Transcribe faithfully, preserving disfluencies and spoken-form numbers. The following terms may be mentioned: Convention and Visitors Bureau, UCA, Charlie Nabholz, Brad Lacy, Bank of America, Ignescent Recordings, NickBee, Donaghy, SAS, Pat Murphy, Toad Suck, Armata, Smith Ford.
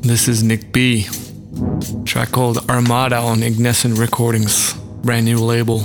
This is NickBee, track called Armata on Ignescent Recordings, brand new label.